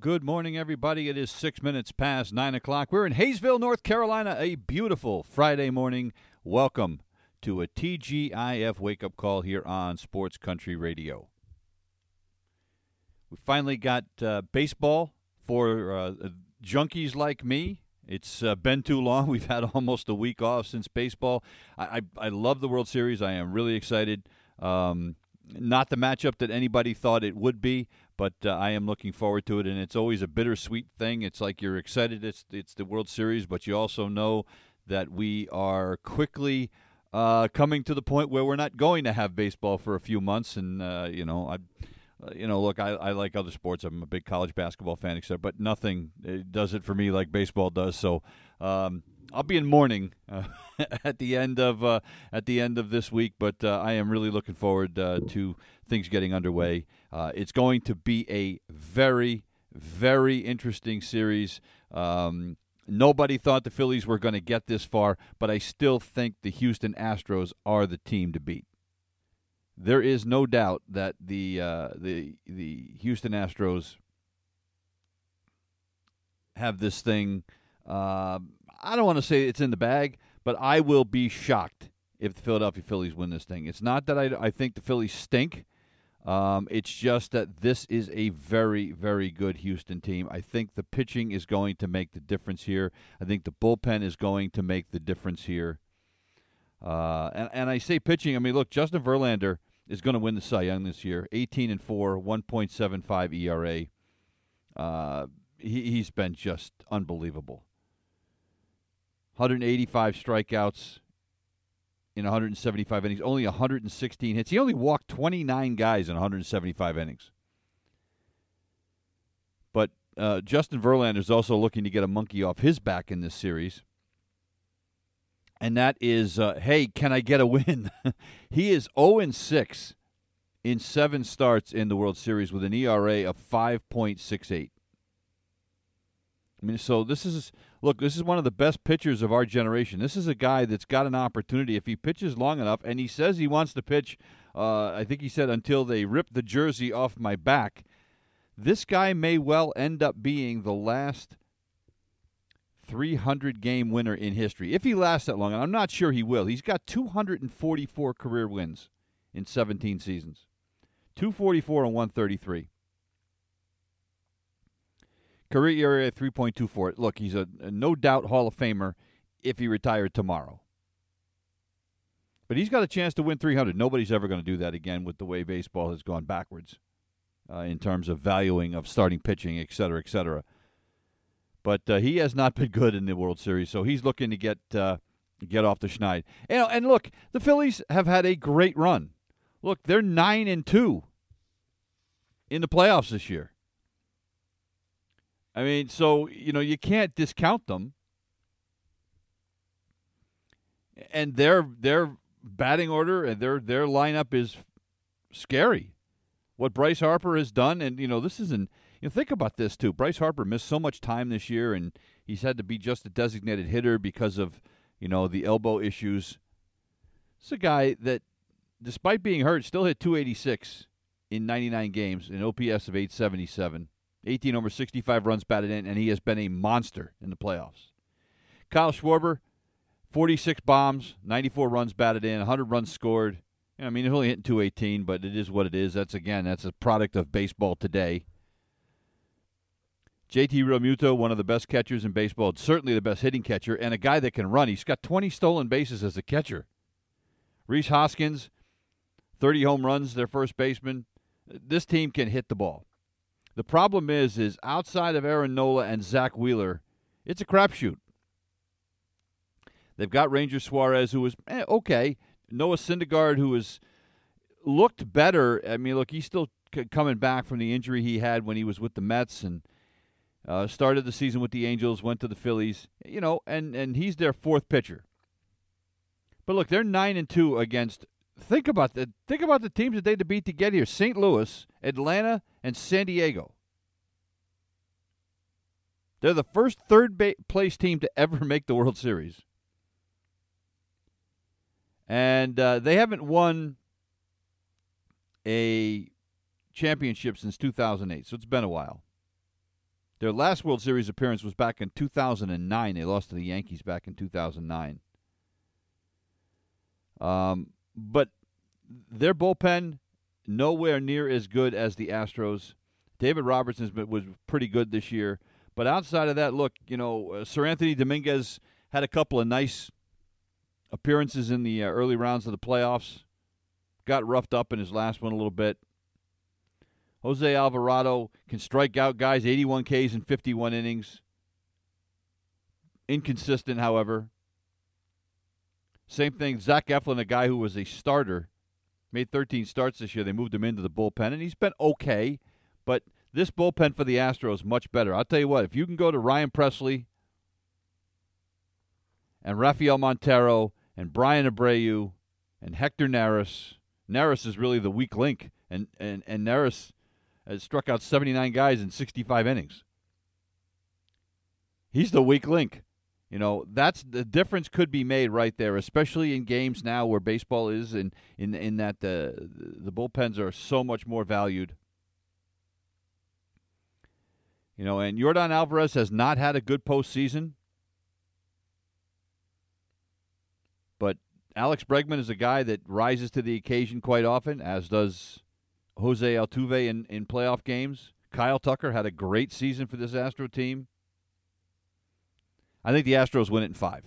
Good morning, everybody. It is 6 minutes past 9 o'clock. We're in Hayesville, North Carolina, a beautiful Friday morning. Welcome to a TGIF wake-up call here on Sports Country Radio. We finally got baseball for junkies like me. It's been too long. We've had almost a week off since baseball. I love the World Series. I am really excited. Not the matchup that anybody thought it would be, but I am looking forward to it, and it's always a bittersweet thing. It's like you're excited it's the World Series, but you also know that we are quickly coming to the point where we're not going to have baseball for a few months. And I like other sports. I'm a big college basketball fan, but nothing does it for me like baseball does. So I'll be in mourning at the end of this week, but I am really looking forward to things getting underway. It's going to be a very, very interesting series. Nobody thought the Phillies were going to get this far, but I still think the Houston Astros are the team to beat. There is no doubt that the Houston Astros have this thing. I don't want to say it's in the bag, but I will be shocked if the Philadelphia Phillies win this thing. It's not that I think the Phillies stink. It's just that this is a very, very good Houston team. I think the pitching is going to make the difference here. I think the bullpen is going to make the difference here. And I say pitching. I mean, look, Justin Verlander is going to win the Cy Young this year. 18-4, 1.75 ERA. He's been just unbelievable. 185 strikeouts in 175 innings, only 116 hits. He only walked 29 guys in 175 innings. But Justin Verlander is also looking to get a monkey off his back in this series, and that is, hey, can I get a win? He is 0-6 in 7 starts in the World Series with an ERA of 5.68. I mean, so this is one of the best pitchers of our generation. This is a guy that's got an opportunity. If he pitches long enough, and he says he wants to pitch, I think he said, until they rip the jersey off my back, this guy may well end up being the last 300-game winner in history. If he lasts that long, and I'm not sure he will. He's got 244 career wins in 17 seasons, 244 and 133. Career ERA 3.24. Look, he's a no-doubt Hall of Famer if he retired tomorrow. But he's got a chance to win 300. Nobody's ever going to do that again with the way baseball has gone backwards in terms of valuing of starting pitching, et cetera, et cetera. But he has not been good in the World Series, so he's looking to get off the schneid. And look, the Phillies have had a great run. Look, they're 9-2 in the playoffs this year. I mean, so, you can't discount them. And their batting order and their lineup is scary. What Bryce Harper has done, and, this isn't, think about this, too. Bryce Harper missed so much time this year, and he's had to be just a designated hitter because of, the elbow issues. It's a guy that, despite being hurt, still hit 286 in 99 games, an OPS of 877. 18 homers, 65 runs batted in, and he has been a monster in the playoffs. Kyle Schwarber, 46 bombs, 94 runs batted in, 100 runs scored. I mean, he's only hitting 218, but it is what it is. That's a product of baseball today. JT Realmuto, one of the best catchers in baseball, certainly the best hitting catcher, and a guy that can run. He's got 20 stolen bases as a catcher. Rhys Hoskins, 30 home runs, their first baseman. This team can hit the ball. The problem is outside of Aaron Nola and Zach Wheeler, it's a crapshoot. They've got Ranger Suarez, who was okay. Noah Syndergaard, who has looked better. I mean, look, he's still coming back from the injury he had when he was with the Mets, and started the season with the Angels, went to the Phillies, you know, and he's their fourth pitcher. But look, they're 9-2 against. Think about the teams that they had to beat to get here: St. Louis, Atlanta, and San Diego. They're the first third-place team to ever make the World Series. And they haven't won a championship since 2008, so it's been a while. Their last World Series appearance was back in 2009. They lost to the Yankees back in 2009. But their bullpen, nowhere near as good as the Astros. David Robertson was pretty good this year. But outside of that, look, you know, Sir Anthony Dominguez had a couple of nice appearances in the early rounds of the playoffs. Got roughed up in his last one a little bit. Jose Alvarado can strike out guys, 81 Ks in 51 innings. Inconsistent, however. Same thing, Zach Eflin, a guy who was a starter, made 13 starts this year. They moved him into the bullpen, and he's been okay, but this bullpen for the Astros is much better. I'll tell you what, if you can go to Ryan Presley and Rafael Montero and Brian Abreu and Hector Neris, Neris is really the weak link, and Neris has struck out 79 guys in 65 innings. He's the weak link. You know, that's the difference could be made right there, especially in games now where baseball is, and in that the bullpens are so much more valued. You know, and Yordan Alvarez has not had a good postseason. But Alex Bregman is a guy that rises to the occasion quite often, as does Jose Altuve in playoff games. Kyle Tucker had a great season for this Astro team. I think the Astros win it in 5.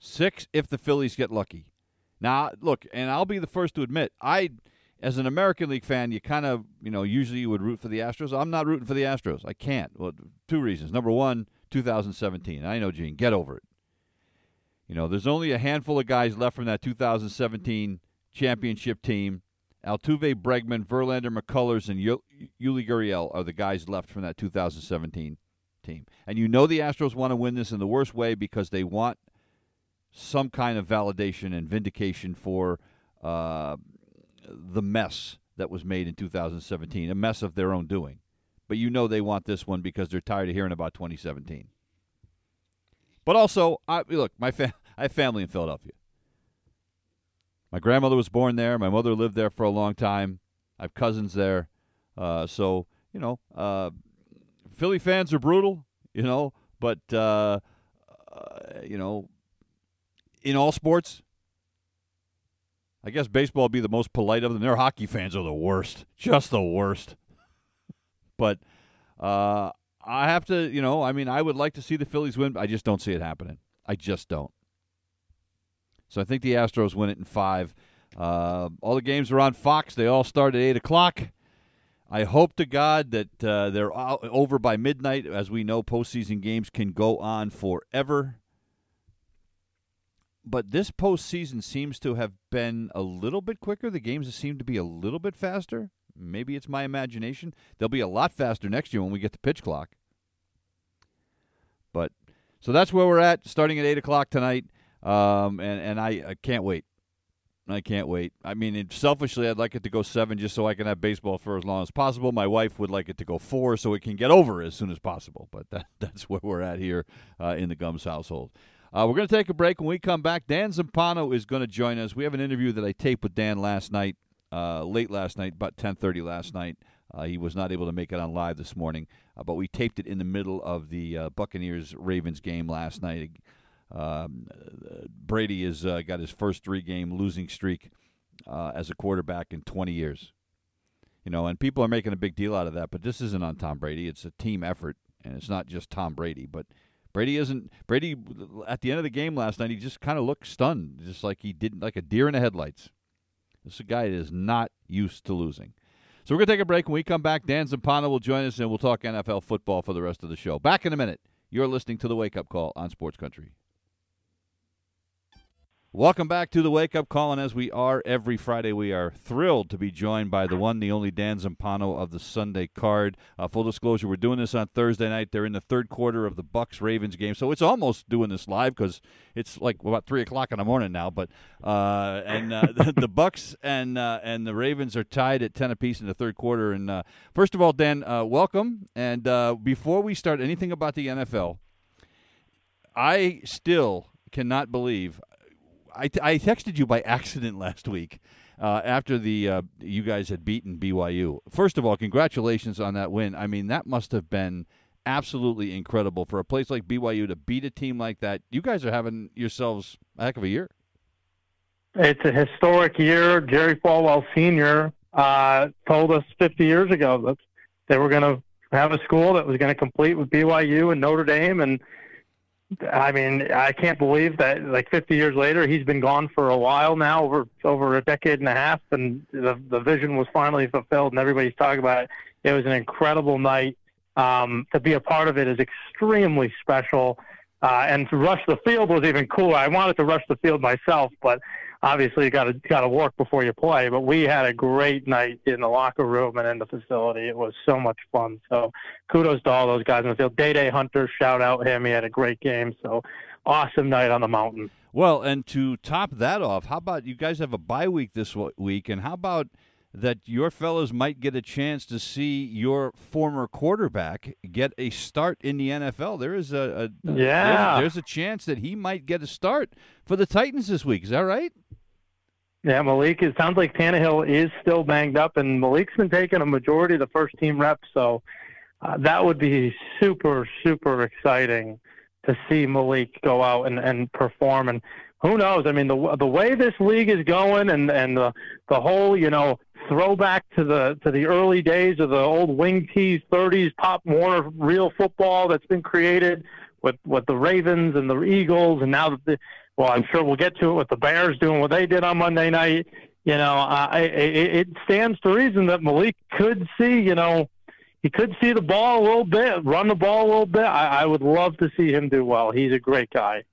6 if the Phillies get lucky. Now, look, and I'll be the first to admit, as an American League fan, you kind of, you know, usually you would root for the Astros. I'm not rooting for the Astros. I can't. Well, 2 reasons. Number 1, 2017. I know, Gene, get over it. You know, there's only a handful of guys left from that 2017 championship team. Altuve, Bregman, Verlander, McCullers, and Yuli Gurriel are the guys left from that 2017 team. And you know the Astros want to win this in the worst way because they want some kind of validation and vindication for the mess that was made in 2017, a mess of their own doing. But you know they want this one because they're tired of hearing about 2017. But also, I have family in Philadelphia. My grandmother was born there. My mother lived there for a long time. I have cousins there. So, you know, Philly fans are brutal, you know, but, you know, in all sports, I guess baseball would be the most polite of them. Their hockey fans are the worst, just the worst. But I have to, you know, I mean, I would like to see the Phillies win, but I just don't see it happening. I just don't. So I think the Astros win it in 5. All the games are on Fox. They all start at 8 o'clock. I hope to God that they're over by midnight. As we know, postseason games can go on forever. But this postseason seems to have been a little bit quicker. The games seem to be a little bit faster. Maybe it's my imagination. They'll be a lot faster next year when we get the pitch clock. But so that's where we're at, starting at 8 o'clock tonight. And I can't wait. I can't wait. I mean, selfishly, I'd like it to go 7 just so I can have baseball for as long as possible. My wife would like it to go 4 so it can get over as soon as possible. But that's where we're at here in the Gumbs household. We're going to take a break. When we come back, Dan Zampano is going to join us. We have an interview that I taped with Dan last night, late last night, about 10:30 last night. He was not able to make it on live this morning, but we taped it in the middle of the Buccaneers-Ravens game last night. Brady has got his first 3-game losing streak as a quarterback in 20 years. You know, and people are making a big deal out of that, but this isn't on Tom Brady. It's a team effort, and it's not just Tom Brady, but Brady at the end of the game last night, he just kind of looked stunned, just like he didn't, like a deer in the headlights. This is a guy that is not used to losing. So we're going to take a break. When we come back, Dan Zampano will join us, and we'll talk NFL football for the rest of the show. Back in a minute You're listening to The Wake Up Call on Sports Country. Welcome back to The Wake Up Call, and as we are every Friday, we are thrilled to be joined by the one, the only Dan Zampano of the Sunday Card. Full disclosure, we're doing this on Thursday night. They're in the third quarter of the Bucks-Ravens game, so it's almost doing this live because it's like about 3 o'clock in the morning now. But the Bucks and the Ravens are tied at 10 apiece in the third quarter. And first of all, Dan, welcome. And before we start anything about the NFL, I still cannot believe – I texted you by accident last week after the you guys had beaten BYU. First of all, congratulations on that win. I mean, that must have been absolutely incredible for a place like BYU to beat a team like that. You guys are having yourselves a heck of a year. It's a historic year. Jerry Falwell Sr. Told us 50 years ago that they were going to have a school that was going to compete with BYU and Notre Dame, and I mean, I can't believe that, like, 50 years later, he's been gone for a while now, over a decade and a half, and the vision was finally fulfilled, and everybody's talking about it. It was an incredible night. To be a part of it is extremely special, and to rush the field was even cooler. I wanted to rush the field myself, but obviously you got to work before you play. But we had a great night in the locker room and in the facility. It was so much fun. So kudos to all those guys in the field. Day-Day Hunter, shout out him. He had a great game. So awesome night on the mountain. Well, and to top that off, how about you guys have a bye week this week, and how about that your fellows might get a chance to see your former quarterback get a start in the NFL? There is there's a chance that he might get a start for the Titans this week. Is that right? Yeah, Malik, it sounds like Tannehill is still banged up, and Malik's been taking a majority of the first-team reps, so that would be super, super exciting to see Malik go out and perform. And who knows? I mean, the way this league is going and the whole, you know, throwback to the early days of the old wing tees, 30s, Pop Warner real football that's been created with the Ravens and the Eagles, and now that well, I'm sure we'll get to it with the Bears doing what they did on Monday night. You know, it stands to reason that Malik could see, you know, he could see the ball a little bit, run the ball a little bit. I would love to see him do well. He's a great guy.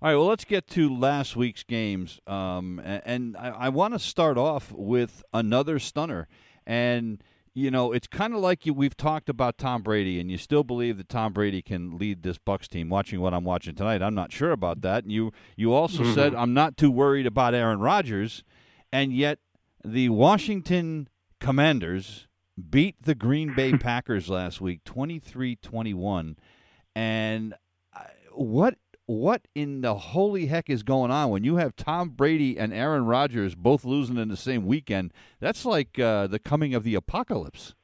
All right, well, let's get to last week's games. And I want to start off with another stunner. And, you know, it's kind of like we've talked about Tom Brady, and you still believe that Tom Brady can lead this Bucs team. Watching what I'm watching tonight, I'm not sure about that. And you also said, I'm not too worried about Aaron Rodgers. And yet the Washington Commanders beat the Green Bay Packers last week, 23-21. And what in the holy heck is going on when you have Tom Brady and Aaron Rodgers both losing in the same weekend? That's like the coming of the apocalypse.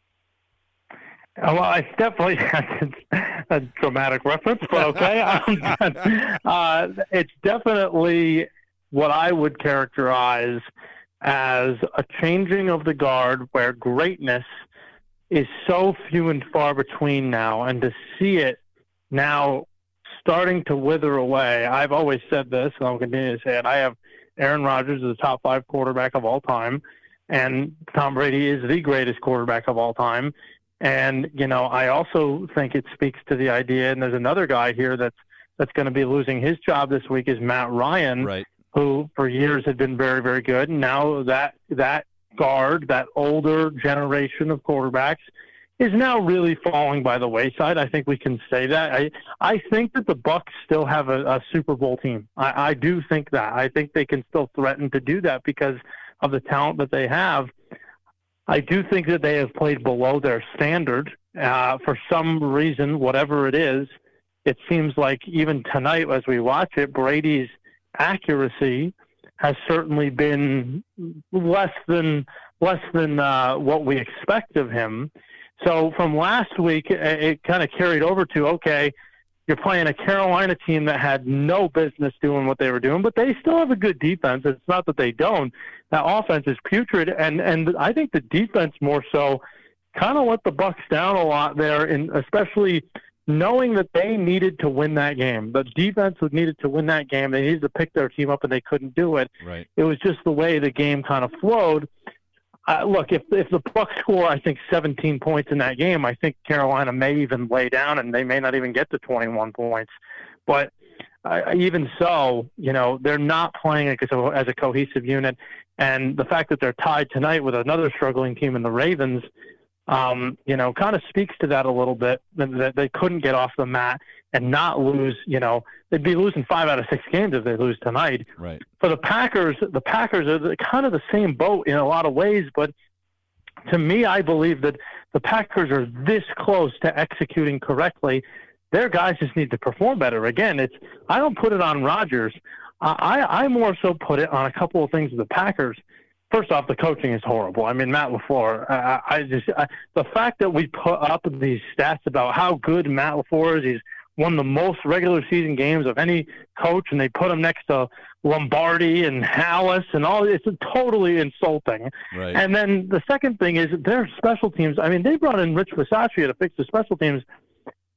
Well, it's definitely a dramatic reference, but okay. It's definitely what I would characterize as a changing of the guard where greatness is so few and far between now, and to see it now starting to wither away. I've always said this, and I'll continue to say it. I have Aaron Rodgers as the top 5 quarterback of all time, and Tom Brady is the greatest quarterback of all time. And, you know, I also think it speaks to the idea, and there's another guy here that's going to be losing his job this week is Matt Ryan, right, who for years had been very, very good. And now that guard, that older generation of quarterbacks, is now really falling by the wayside. I think we can say that. I think that the Bucs still have a Super Bowl team. I do think that. I think they can still threaten to do that because of the talent that they have. I do think that they have played below their standard for some reason, whatever it is. It seems like even tonight as we watch it, Brady's accuracy has certainly been less than what we expect of him. So from last week, it kind of carried over to, okay, you're playing a Carolina team that had no business doing what they were doing, but they still have a good defense. It's not that they don't. That offense is putrid, and I think the defense more so kind of let the Bucs down a lot there, and especially knowing that they needed to win that game. The defense needed to win that game. They needed to pick their team up, and they couldn't do it. Right. It was just the way the game kind of flowed. Look, if the Bucs score, I think, 17 points in that game, I think Carolina may even lay down and they may not even get to 21 points. But even so, you know, they're not playing as a cohesive unit. And the fact that they're tied tonight with another struggling team in the Ravens, you know, kind of speaks to that a little bit, that they couldn't get off the mat and not lose. You know, they'd be losing 5 out of 6 games if they lose tonight. Right. For the Packers are kind of the same boat in a lot of ways, but to me, I believe that the Packers are this close to executing correctly. Their guys just need to perform better. Again, I don't put it on Rodgers. I more so put it on a couple of things with the Packers. First off, the coaching is horrible. I mean, Matt LaFleur, the fact that we put up these stats about how good Matt LaFleur is, he's won the most regular season games of any coach, and they put him next to Lombardi and Hallis and all. It's totally insulting. Right. And then the second thing is their special teams. I mean, they brought in Rich Bisaccia to fix the special teams.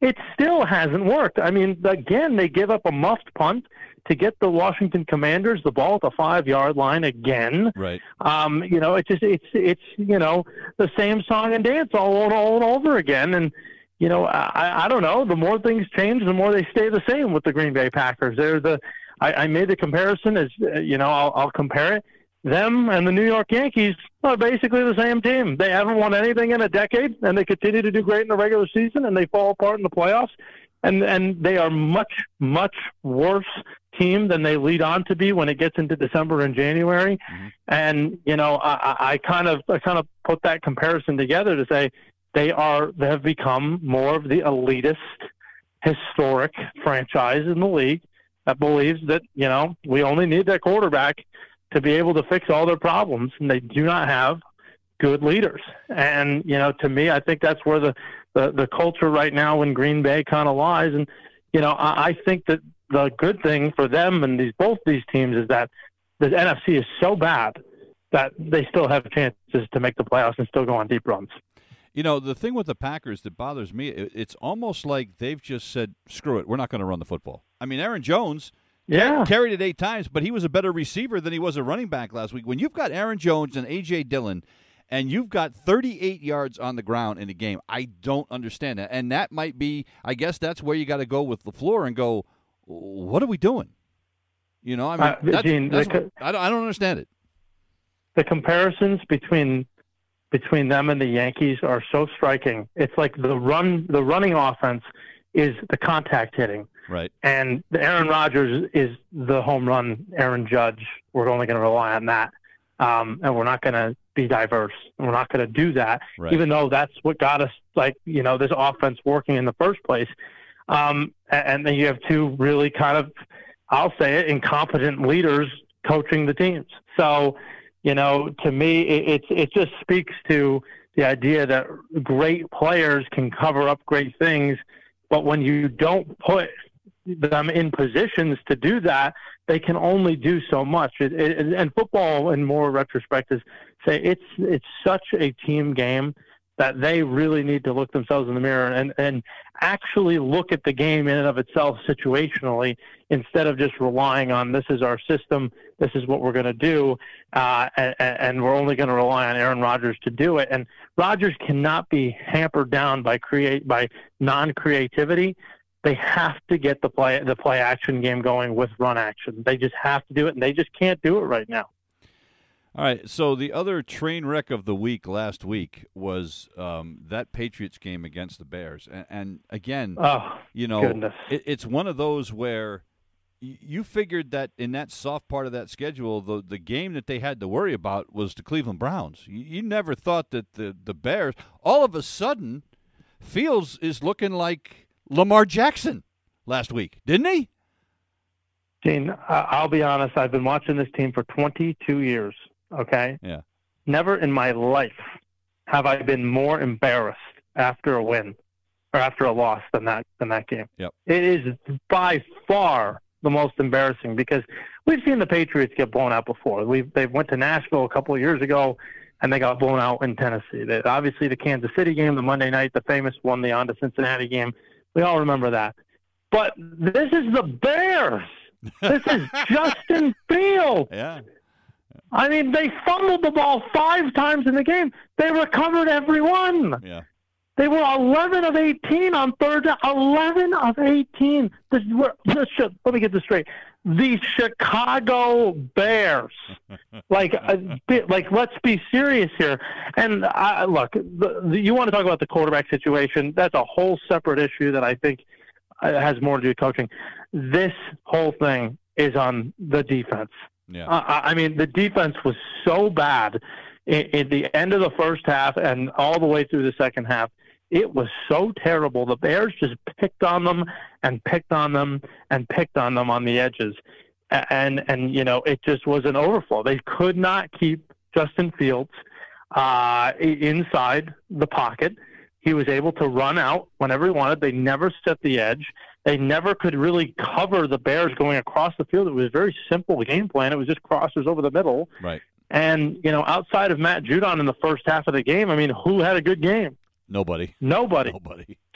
It still hasn't worked. I mean, again, they give up a muffed punt to get the Washington Commanders the ball at the 5-yard line again. Right. You know, it's you know, the same song and dance all over again. And, you know, I don't know. The more things change, the more they stay the same with the Green Bay Packers. They're I made the comparison as, you know, I'll compare it. Them and the New York Yankees are basically the same team. They haven't won anything in a decade, and they continue to do great in the regular season, and they fall apart in the playoffs. And they are much, much worse team than they lead on to be when it gets into December and January. Mm-hmm. And, you know, I kind of put that comparison together to say they have become more of the elitist, historic franchise in the league that believes that, you know, we only need that quarterback to be able to fix all their problems, and they do not have good leaders. And, you know, to me, I think that's where the culture right now in Green Bay kind of lies. And, you know, I think that the good thing for them and both these teams is that the NFC is so bad that they still have chances to make the playoffs and still go on deep runs. You know, the thing with the Packers that bothers me, it's almost like they've just said, screw it, we're not going to run the football. I mean, Aaron Jones... Yeah, carried it 8 times, but he was a better receiver than he was a running back last week. When you've got Aaron Jones and A.J. Dillon and you've got 38 yards on the ground in a game, I don't understand that. And that might be, I guess that's where you got to go with LaFleur and go, what are we doing? You know, I mean, I don't understand it. The comparisons between them and the Yankees are so striking. It's like the running offense is the contact hitting. Right. And Aaron Rodgers is the home run Aaron Judge. We're only going to rely on that. And we're not going to be diverse. We're not going to do that, right, even though that's what got us, like, you know, this offense working in the first place. And then you have two really kind of, I'll say it, incompetent leaders coaching the teams. So, you know, to me, it just speaks to the idea that great players can cover up great things, but when you don't put them in positions to do that, they can only do so much. And football, in more retrospect, is say it's such a team game that they really need to look themselves in the mirror and actually look at the game in and of itself situationally, instead of just relying on this is our system, this is what we're going to do, and we're only going to rely on Aaron Rodgers to do it. And Rodgers cannot be hampered down by non-creativity. They have to get the play action game going with run action. They just have to do it, and they just can't do it right now. All right, so the other train wreck of the week last week was that Patriots game against the Bears. And again, you know, it's one of those where you figured that in that soft part of that schedule, the game that they had to worry about was the Cleveland Browns. You never thought that the Bears, all of a sudden, Fields is looking like Lamar Jackson last week, didn't he? Gene, I'll be honest, I've been watching this team for 22 years. Okay. Yeah. Never in my life have I been more embarrassed after a win or after a loss than that game. Yep. It is by far the most embarrassing because we've seen the Patriots get blown out before. They went to Nashville a couple of years ago and they got blown out in Tennessee. Obviously, the Kansas City game, the Monday night, the famous one, the on to Cincinnati game. We all remember that. But this is the Bears. This is Justin Fields. Yeah. I mean, they fumbled the ball 5 times in the game. They recovered every one. Yeah. They were 11 of 18 on third down. 11 of 18. Let me get this straight. The Chicago Bears. Let's be serious here. And look, you want to talk about the quarterback situation. That's a whole separate issue that I think has more to do with coaching. This whole thing is on the defense. Yeah. I mean, the defense was so bad at the end of the first half and all the way through the second half. It was so terrible. The Bears just picked on them and picked on them and picked on them on the edges. And you know, it just was an overflow. They could not keep Justin Fields inside the pocket. He was able to run out whenever he wanted. They never set the edge. They never could really cover the Bears going across the field. It was a very simple game plan. It was just crossers over the middle. Right. And, you know, outside of Matt Judon in the first half of the game, I mean, who had a good game? Nobody.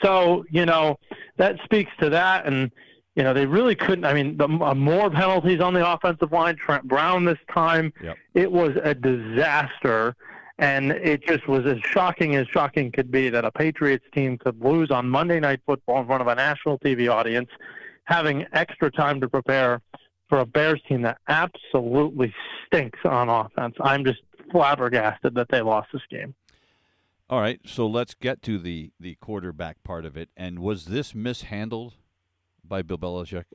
So, you know, that speaks to that. And, you know, they really couldn't. I mean, more penalties on the offensive line. Trent Brown this time. Yep. It was a disaster. And it just was as shocking could be that a Patriots team could lose on Monday Night Football in front of a national TV audience, having extra time to prepare for a Bears team that absolutely stinks on offense. I'm just flabbergasted that they lost this game. All right, so let's get to the quarterback part of it. And was this mishandled by Bill Belichick?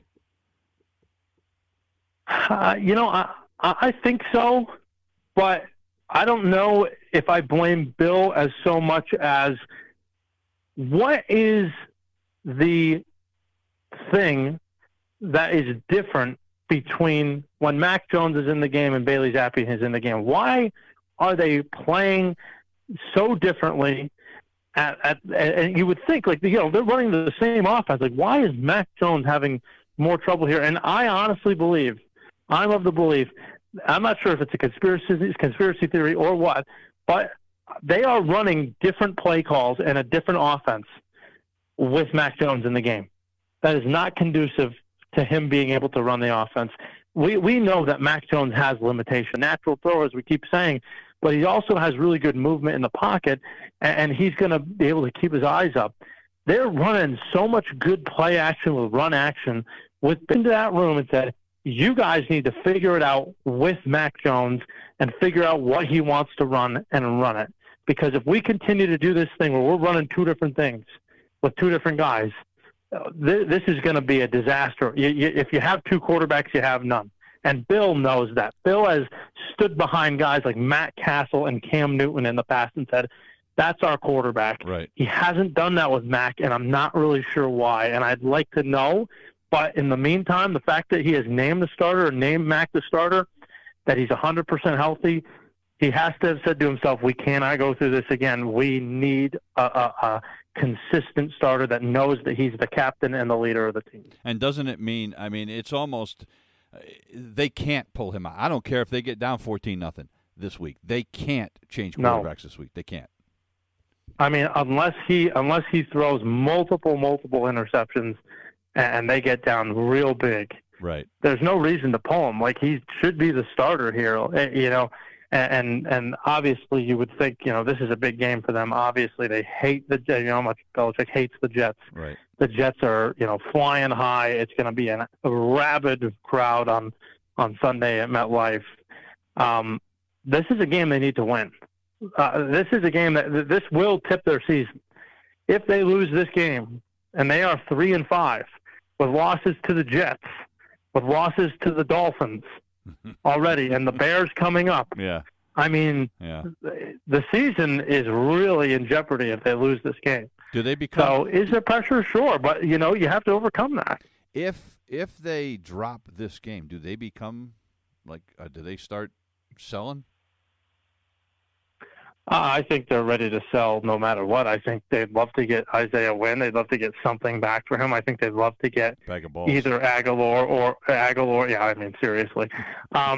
You know, I think so, but I don't know if I blame Bill as so much as what is the thing that is different between when Mac Jones is in the game and Bailey Zappi is in the game. Why are they playing so differently? And you would think, like, you know, they're running the same offense. Like, why is Mac Jones having more trouble here? And I honestly believe, I'm of the belief, I'm not sure if it's a conspiracy theory or what, but they are running different play calls and a different offense with Mac Jones in the game. That is not conducive to him being able to run the offense. We know that Mac Jones has limitations. Natural throwers, we keep saying, but he also has really good movement in the pocket, and he's going to be able to keep his eyes up. They're running so much good play action with run action within that room and said, you guys need to figure it out with Mac Jones and figure out what he wants to run and run it. Because if we continue to do this thing where we're running two different things with two different guys, this is going to be a disaster. If you have two quarterbacks, you have none. And Bill knows that. Bill has stood behind guys like Matt Castle and Cam Newton in the past and said, that's our quarterback. Right. He hasn't done that with Mac, and I'm not really sure why. And I'd like to know. But in the meantime, the fact that he has named the starter or named Mac the starter, that he's 100% healthy, he has to have said to himself, we cannot go through this again. We need a consistent starter that knows that he's the captain and the leader of the team. And doesn't it mean, I mean, it's almost they can't pull him out. I don't care if they get down 14-0 this week. They can't change quarterbacks this week. They can't. I mean, unless he throws multiple interceptions and they get down real big. Right. There's no reason to pull him. Like, he should be the starter here, you know. And obviously you would think, you know, this is a big game for them. Obviously they hate the Jets. You know how much Belichick hates the Jets. Right. The Jets are, you know, flying high. It's going to be a rabid crowd on Sunday at MetLife. This is a game they need to win. This is a game that this will tip their season. If they lose this game, and they are 3-5 with losses to the Jets, with losses to the Dolphins already, and the Bears coming up. Yeah. I mean, yeah. The season is really in jeopardy if they lose this game. Do they become? So is there pressure? Sure, but you know you have to overcome that. If they drop this game, do they become like? Do they start selling? I think they're ready to sell no matter what. I think they'd love to get Isaiah Wynn. They'd love to get something back for him. I think they'd love to get either Aguilar. Yeah, I mean, seriously. I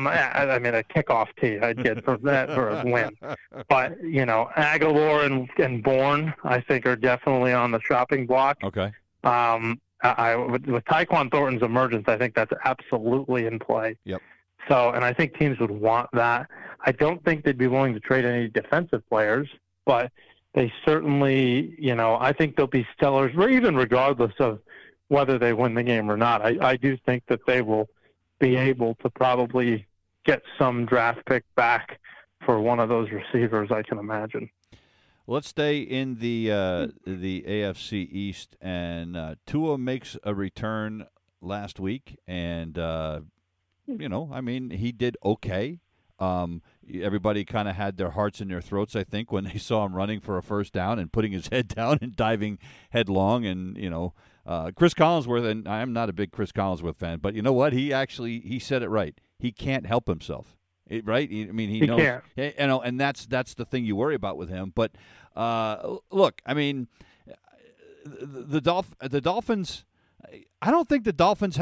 mean, a kickoff tee I'd get for that for a win. But, you know, Aguilar and Bourne, I think, are definitely on the shopping block. Okay. With Tyquan Thornton's emergence, I think that's absolutely in play. Yep. So, and I think teams would want that. I don't think they'd be willing to trade any defensive players, but they certainly, you know, I think they'll be stellars, or even regardless of whether they win the game or not. I do think that they will be able to probably get some draft pick back for one of those receivers, I can imagine. Let's stay in the AFC East, and Tua makes a return last week, and you know, I mean, he did okay. Everybody kind of had their hearts in their throats, I think, when they saw him running for a first down and putting his head down and diving headlong. And, you know, Chris Collinsworth, and I'm not a big Chris Collinsworth fan, but you know what? He actually, he said it right. He can't help himself, right? I mean, he knows. Can't. You know, and that's the thing you worry about with him. But, look, I mean, the Dolphins, I don't think the Dolphins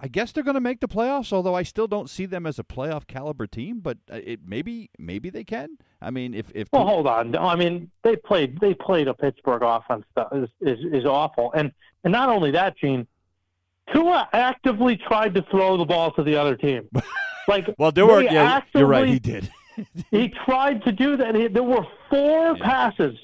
I guess they're going to make the playoffs, although I still don't see them as a playoff caliber team. But it maybe they can. I mean, if well, hold on. No, I mean, they played a Pittsburgh offense that is awful, and not only that, Gene, Tua actively tried to throw the ball to the other team. Like, well, there were. Yeah, actively, you're right. He did. He tried to do that. There were four passes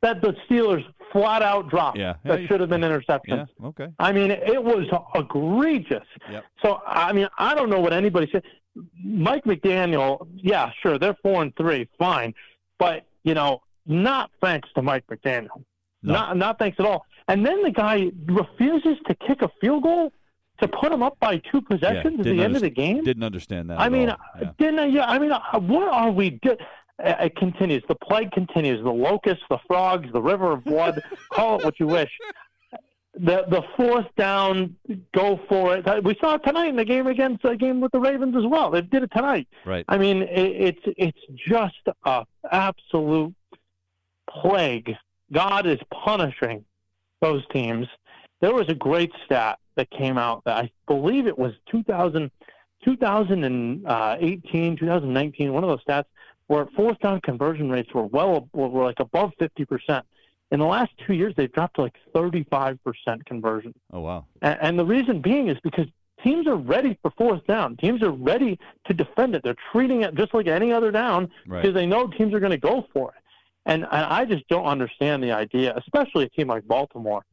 that the Steelers flat out dropped that should have been interceptions. Yeah, okay. I mean, it was egregious. Yep. So, I mean, I don't know what anybody said. Mike McDaniel, yeah, sure, they're 4-3, fine. But, you know, not thanks to Mike McDaniel. No. Not thanks at all. And then the guy refuses to kick a field goal to put him up by two possessions at the end of the game. Didn't understand that. I mean, what are we doing? It continues. The plague continues. The locusts, the frogs, the river of blood. Call it what you wish. The fourth down, go for it. We saw it tonight in the game against the game with the Ravens as well. They did it tonight. Right. I mean, it's just a absolute plague. God is punishing those teams. There was a great stat that came out that I believe it was 2018, 2019, one of those stats, where fourth down conversion rates were like above 50%. In the last 2 years, they've dropped to like 35% conversion. Oh, wow. And the reason being is because teams are ready for fourth down. Teams are ready to defend it. They're treating it just like any other down because they know teams are going to go for it. And I just don't understand the idea, especially a team like Baltimore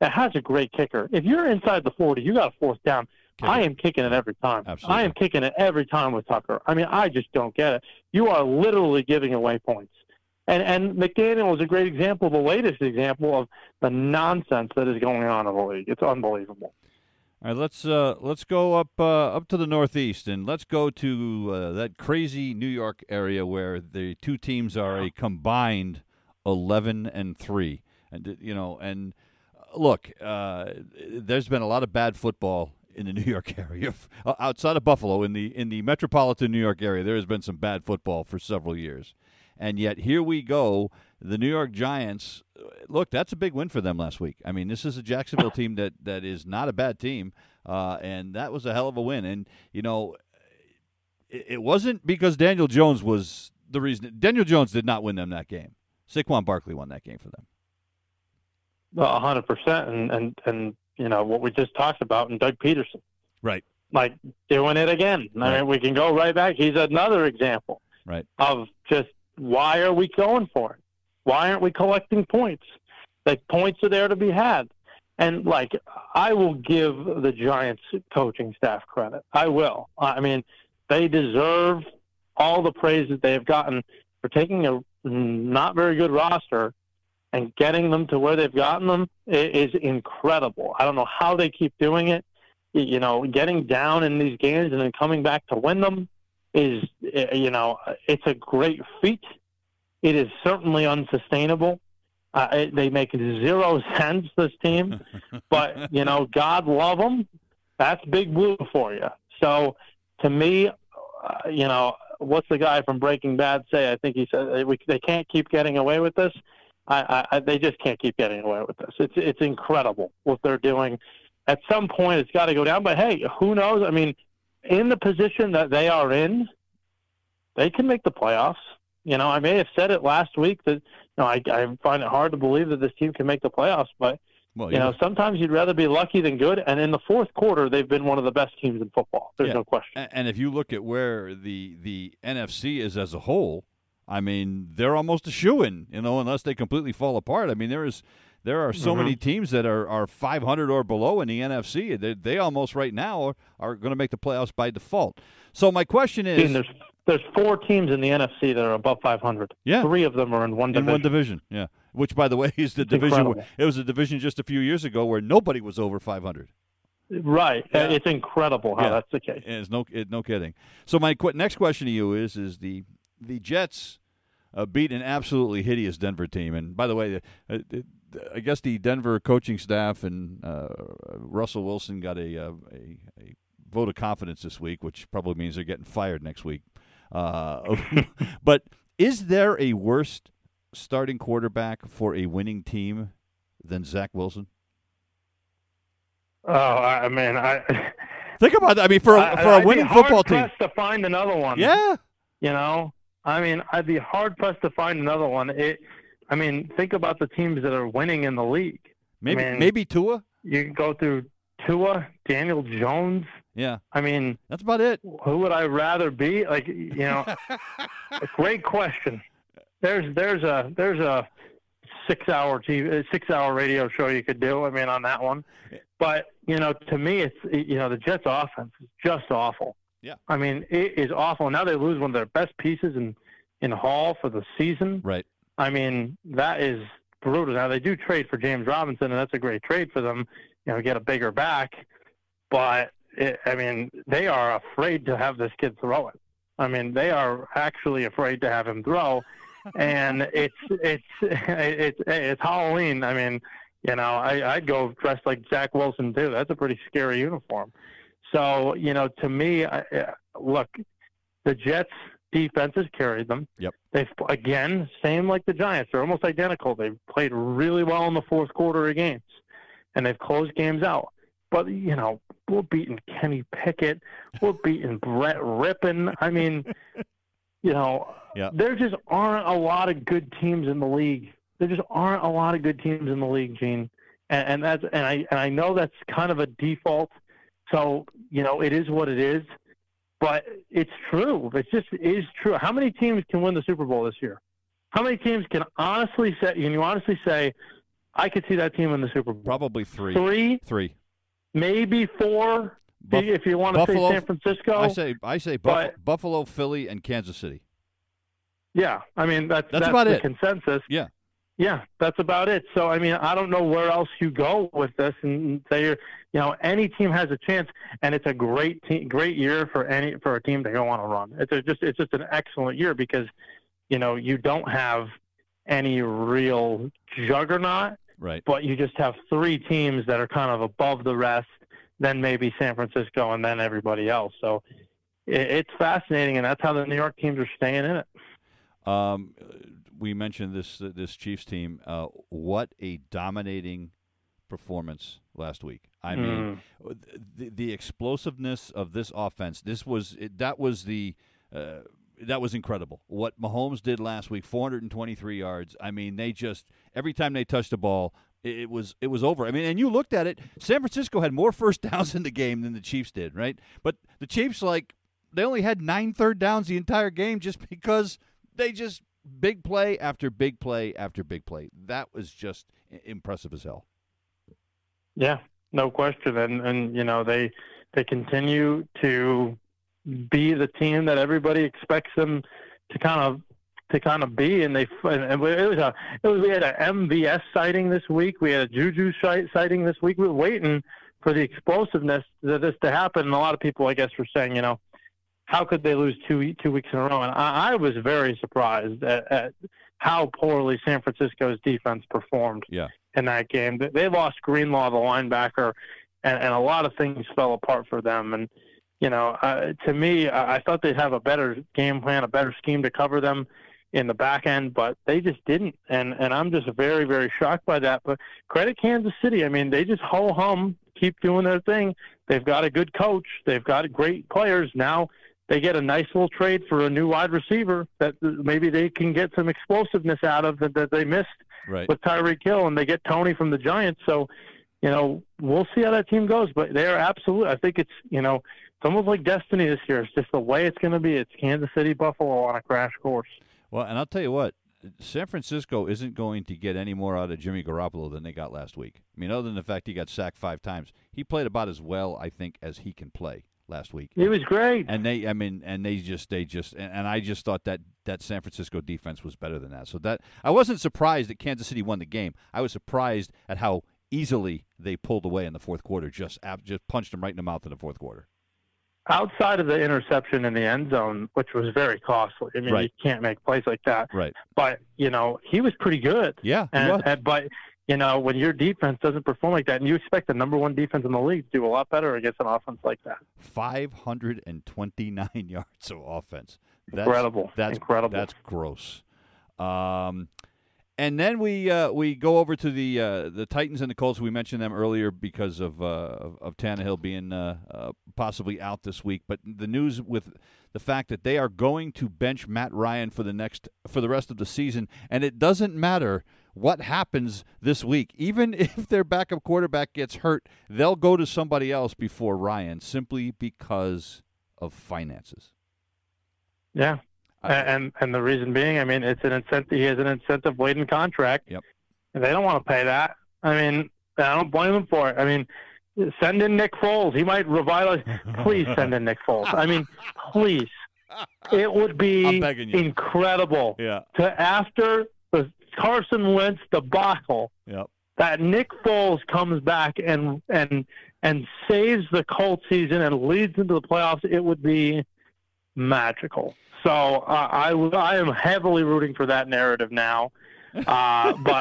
that has a great kicker. If you're inside the 40, you got a fourth down. I am kicking it every time. Absolutely. I am kicking it every time with Tucker. I mean, I just don't get it. You are literally giving away points. And McDaniel is a great example, the latest example of the nonsense that is going on in the league. It's unbelievable. All right, let's go up to the Northeast, and let's go to that crazy New York area where the two teams are a combined 11-3, and you know, and look, there's been a lot of bad football in the New York area, outside of Buffalo, in the metropolitan New York area. There has been some bad football for several years. And yet here we go, the New York Giants. Look, that's a big win for them last week. I mean, this is a Jacksonville team that is not a bad team, and that was a hell of a win. And, you know, it wasn't because Daniel Jones was the reason. Daniel Jones did not win them that game. Saquon Barkley won that game for them. 100%, and you know, what we just talked about in Doug Peterson. Right. Like, doing it again. I mean, we can go right back. He's another example of just why are we going for it? Why aren't we collecting points? Like, points are there to be had. And, like, I will give the Giants coaching staff credit. I will. I mean, they deserve all the praise that they have gotten for taking a not very good roster and getting them to where they've gotten them is incredible. I don't know how they keep doing it. You know, getting down in these games and then coming back to win them is, you know, it's a great feat. It is certainly unsustainable. They make zero sense, this team. But, you know, God love them. That's Big Blue for you. So, to me, you know, what's the guy from Breaking Bad say? I think he said they can't keep getting away with this. They just can't keep getting away with this. It's incredible what they're doing. At some point, it's got to go down. But, hey, who knows? I mean, in the position that they are in, they can make the playoffs. You know, I may have said it last week that, you know, I find it hard to believe that this team can make the playoffs. But Well, you know, sometimes you'd rather be lucky than good, and in the fourth quarter, they've been one of the best teams in football. There's no question. And if you look at where the NFC is as a whole, I mean, they're almost a shoo-in, you know, unless they completely fall apart. I mean, there are so many teams that are 500 or below in the NFC. They almost right now are going to make the playoffs by default. So my question is, there's four teams in the NFC that are above 500. Yeah. Three of them are in one division. Yeah. Which, by the way, is the division. It was a division just a few years ago where nobody was over 500. Right. Yeah. It's incredible how that's the case. And it's no kidding. So my next question to you is the Jets beat an absolutely hideous Denver team. And, by the way, I guess the Denver coaching staff and Russell Wilson got a vote of confidence this week, which probably means they're getting fired next week. But is there a worse starting quarterback for a winning team than Zach Wilson? Oh, I mean, think about that. I mean, for a winning football team, I'd be hard pressed to find another one. Yeah, you know, I mean, I'd be hard pressed to find another one. I mean, think about the teams that are winning in the league. Maybe Tua. You can go through Tua, Daniel Jones. Yeah. I mean, that's about it. Who would I rather be? Like, you know, a great question. There's a 6-hour TV, 6-hour radio show you could do. I mean, on that one, but you know, to me, it's the Jets' offense is just awful. Yeah. I mean, it is awful. Now they lose one of their best pieces in Hall for the season. Right. I mean, that is brutal. Now they do trade for James Robinson, and that's a great trade for them. You know, get a bigger back, but I mean, they are afraid to have this kid throw it. I mean, they are actually afraid to have him throw. And it's Halloween. I mean, you know, I'd go dressed like Zach Wilson too. That's a pretty scary uniform. So, you know, to me, look, the Jets' defense has carried them. Yep. They've again, same like the Giants. They're almost identical. They've played really well in the fourth quarter of games, and they've closed games out. But you know, we're beating Kenny Pickett. We're beating Brett Rippon. I mean. You know, there just aren't a lot of good teams in the league. There just aren't a lot of good teams in the league, Gene. And I know that's kind of a default. So, you know, it is what it is. But it's true. It just is true. How many teams can win the Super Bowl this year? How many teams can you honestly say, I could see that team in the Super Bowl? Probably three. Three. Maybe four. If you want to Buffalo, say San Francisco. I say Buffalo, Philly, and Kansas City. Yeah, I mean, that's about the consensus. Yeah, that's about it. So, I mean, I don't know where else you go with this. And say, you know, any team has a chance, and it's a great year for a team to go on a run. It's just an excellent year because, you know, you don't have any real juggernaut, right? But you just have three teams that are kind of above the rest. Then maybe San Francisco, and then everybody else. So it's fascinating, and that's how the New York teams are staying in it. We mentioned this Chiefs team. What a dominating performance last week! I mean, the explosiveness of this offense. That was incredible. What Mahomes did last week, 423 yards. I mean, they just every time they touched the ball. It was over. I mean, and you looked at it. San Francisco had more first downs in the game than the Chiefs did, right? But the Chiefs, they only had 9 third downs the entire game just because they just big play after big play after big play. That was just impressive as hell. Yeah, no question. And you know, they continue to be the team that everybody expects them to kind of be, we had an MVS sighting this week. We had a Juju sighting this week. We were waiting for the explosiveness of this to happen, and a lot of people, I guess, were saying, you know, how could they lose two weeks in a row? And I was very surprised at how poorly San Francisco's defense performed in that game. They lost Greenlaw, the linebacker, and a lot of things fell apart for them. And, you know, to me, I thought they'd have a better game plan, a better scheme to cover them in the back end, but they just didn't. And I'm just very, very shocked by that. But credit Kansas City. I mean, they just ho-hum, keep doing their thing. They've got a good coach. They've got great players. Now they get a nice little trade for a new wide receiver that maybe they can get some explosiveness out of that they missed with Tyreek Hill, and they get Tony from the Giants. So, you know, we'll see how that team goes. But they're absolutely – I think it's, you know, it's almost like destiny this year. It's just the way it's going to be. It's Kansas City, Buffalo on a crash course. Well, and I'll tell you what, San Francisco isn't going to get any more out of Jimmy Garoppolo than they got last week. I mean, other than the fact he got sacked 5 times, he played about as well, I think, as he can play last week. He was great. And they, I mean, and they just, and I just thought that that San Francisco defense was better than that. So that, I wasn't surprised that Kansas City won the game. I was surprised at how easily they pulled away in the fourth quarter, just punched them right in the mouth in the fourth quarter. Outside of the interception in the end zone, which was very costly. I mean, you can't make plays like that. Right. But, you know, he was pretty good. Yeah, but, you know, when your defense doesn't perform like that, and you expect the number one defense in the league to do a lot better against an offense like that. 529 yards of offense. That's incredible. That's incredible. That's gross. And then we go over to the Titans and the Colts. We mentioned them earlier because of Tannehill being possibly out this week. But the news with the fact that they are going to bench Matt Ryan for the rest of the season, and it doesn't matter what happens this week. Even if their backup quarterback gets hurt, they'll go to somebody else before Ryan simply because of finances. Yeah. And the reason being, I mean, it's an incentive. He has an incentive-laden contract. Yep. And they don't want to pay that. I mean, I don't blame them for it. I mean, send in Nick Foles. He might revitalize. Please send in Nick Foles. I mean, please. It would be incredible. Yeah. To after the Carson Wentz debacle, yep, that Nick Foles comes back and saves the Colts season and leads into the playoffs. It would be magical. So I am heavily rooting for that narrative now, but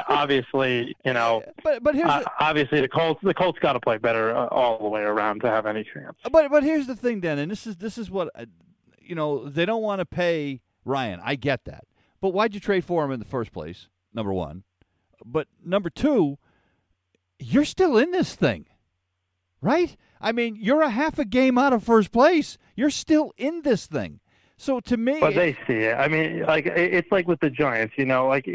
obviously, you know, but here's obviously the Colts got to play better all the way around to have any chance. But here's the thing, Dan, and this is what, you know, they don't want to pay Ryan. I get that, but why'd you trade for him in the first place? Number one, but number two, you're still in this thing, right? I mean, you're a half a game out of first place. You're still in this thing. So to me, but they see it. I mean, like it's like with the Giants, you know, like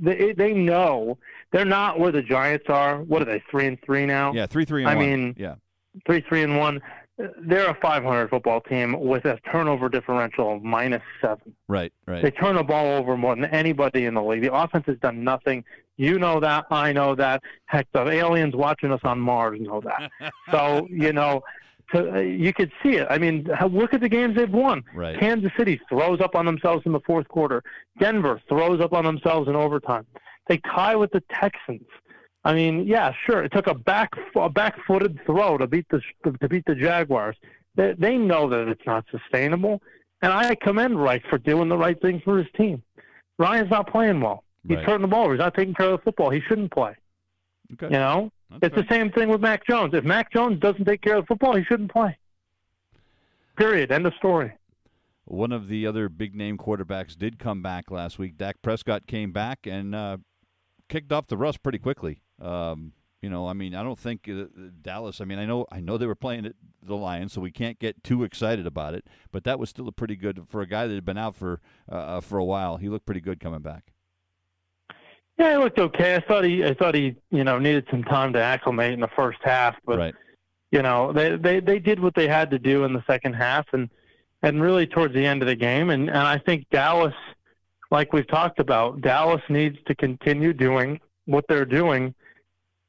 they know they're not where the Giants are. What are they, 3-3 now? Yeah, 3-3-1. I mean, yeah, 3-3-1. They're a .500 football team with a turnover differential of -7. Right. They turn the ball over more than anybody in the league. The offense has done nothing. You know that. I know that. Heck, the aliens watching us on Mars know that. So you know. So you could see it. I mean, look at the games they've won. Right. Kansas City throws up on themselves in the fourth quarter. Denver throws up on themselves in overtime. They tie with the Texans. I mean, yeah, sure, it took a back-footed throw to beat the Jaguars. They know that it's not sustainable, and I commend Reich for doing the right thing for his team. Ryan's not playing well. He's turning the ball over. He's not taking care of the football. He shouldn't play. Okay. You know? That's it's right. The same thing with Mac Jones. If Mac Jones doesn't take care of the football, he shouldn't play. Period. End of story. One of the other big-name quarterbacks did come back last week. Dak Prescott came back and kicked off the rust pretty quickly. You know, I mean, I don't think Dallas – I mean, I know they were playing at the Lions, so we can't get too excited about it, but that was still a pretty good – for a guy that had been out for a while, he looked pretty good coming back. Yeah, he looked okay. I thought he, you know, needed some time to acclimate in the first half, but you know, they did what they had to do in the second half, and really towards the end of the game. And I think Dallas, like we've talked about, Dallas needs to continue doing what they're doing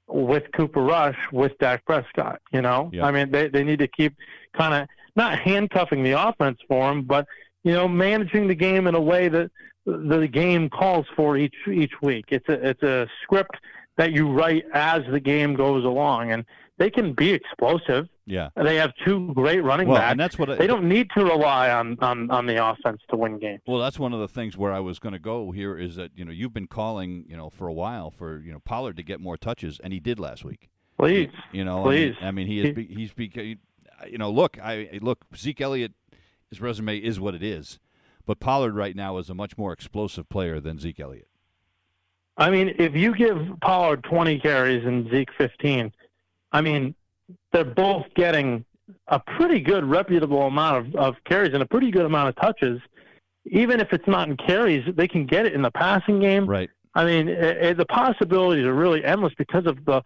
with Cooper Rush, with Dak Prescott. You know, I mean, they need to keep kind of not handcuffing the offense for him, but you know, managing the game in a way that the game calls for each week. It's a script that you write as the game goes along, and they can be explosive. Yeah, they have two great running backs. And that's what they don't need to rely on the offense to win games. Well, that's one of the things where I was going to go here is that, you know, you've been calling, you know, for a while for, you know, Pollard to get more touches, and he did last week. Please, you know, please. I mean he's you know, look, Zeke Elliott, his resume is what it is. But Pollard right now is a much more explosive player than Zeke Elliott. I mean, if you give Pollard 20 carries and Zeke 15, I mean, they're both getting a pretty good reputable amount of carries and a pretty good amount of touches. Even if it's not in carries, they can get it in the passing game. Right. I mean, the possibilities are really endless because of the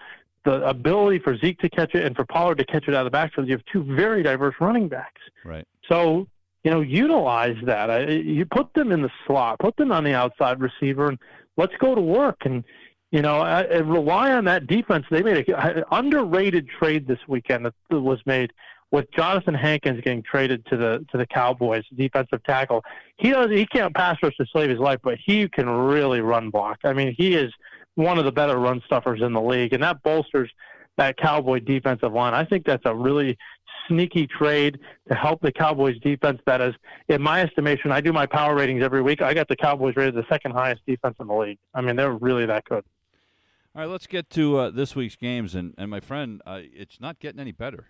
ability for Zeke to catch it and for Pollard to catch it out of the backfield. You have two very diverse running backs. Right. So, you know, utilize that. You put them in the slot, put them on the outside receiver, and let's go to work. And, you know, rely on that defense. They made an underrated trade this weekend that was made with Jonathan Hankins getting traded to the Cowboys, defensive tackle. He can't pass rush to save his life, but he can really run block. I mean, he is one of the better run stuffers in the league, and that bolsters that Cowboy defensive line. I think that's a really sneaky trade to help the Cowboys defense that is, in my estimation, I do my power ratings every week. I got the Cowboys rated the second highest defense in the league. I mean, they're really that good. All right, let's get to this week's games. And my friend, it's not getting any better.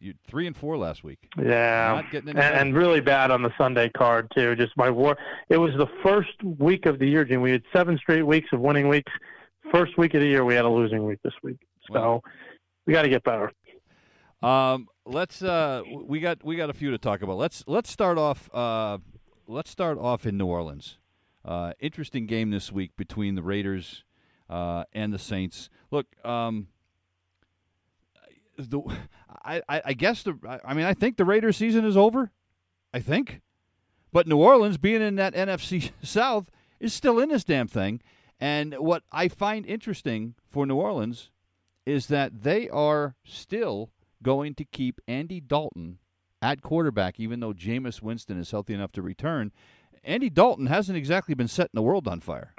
You 3-4 last week. Yeah, and really bad on the Sunday card too. Just my war. It was the first week of the year, Gene. We had 7 straight weeks of winning weeks. First week of the year, we had a losing week this week. So we got to get better. Let's. We got a few to talk about. Let's start off. Let's start off in New Orleans. Interesting game this week between the Raiders and the Saints. Look. I think the Raiders season is over, I think. But New Orleans, being in that NFC South, is still in this damn thing. And what I find interesting for New Orleans is that they are still going to keep Andy Dalton at quarterback, even though Jameis Winston is healthy enough to return. Andy Dalton hasn't exactly been setting the world on fire.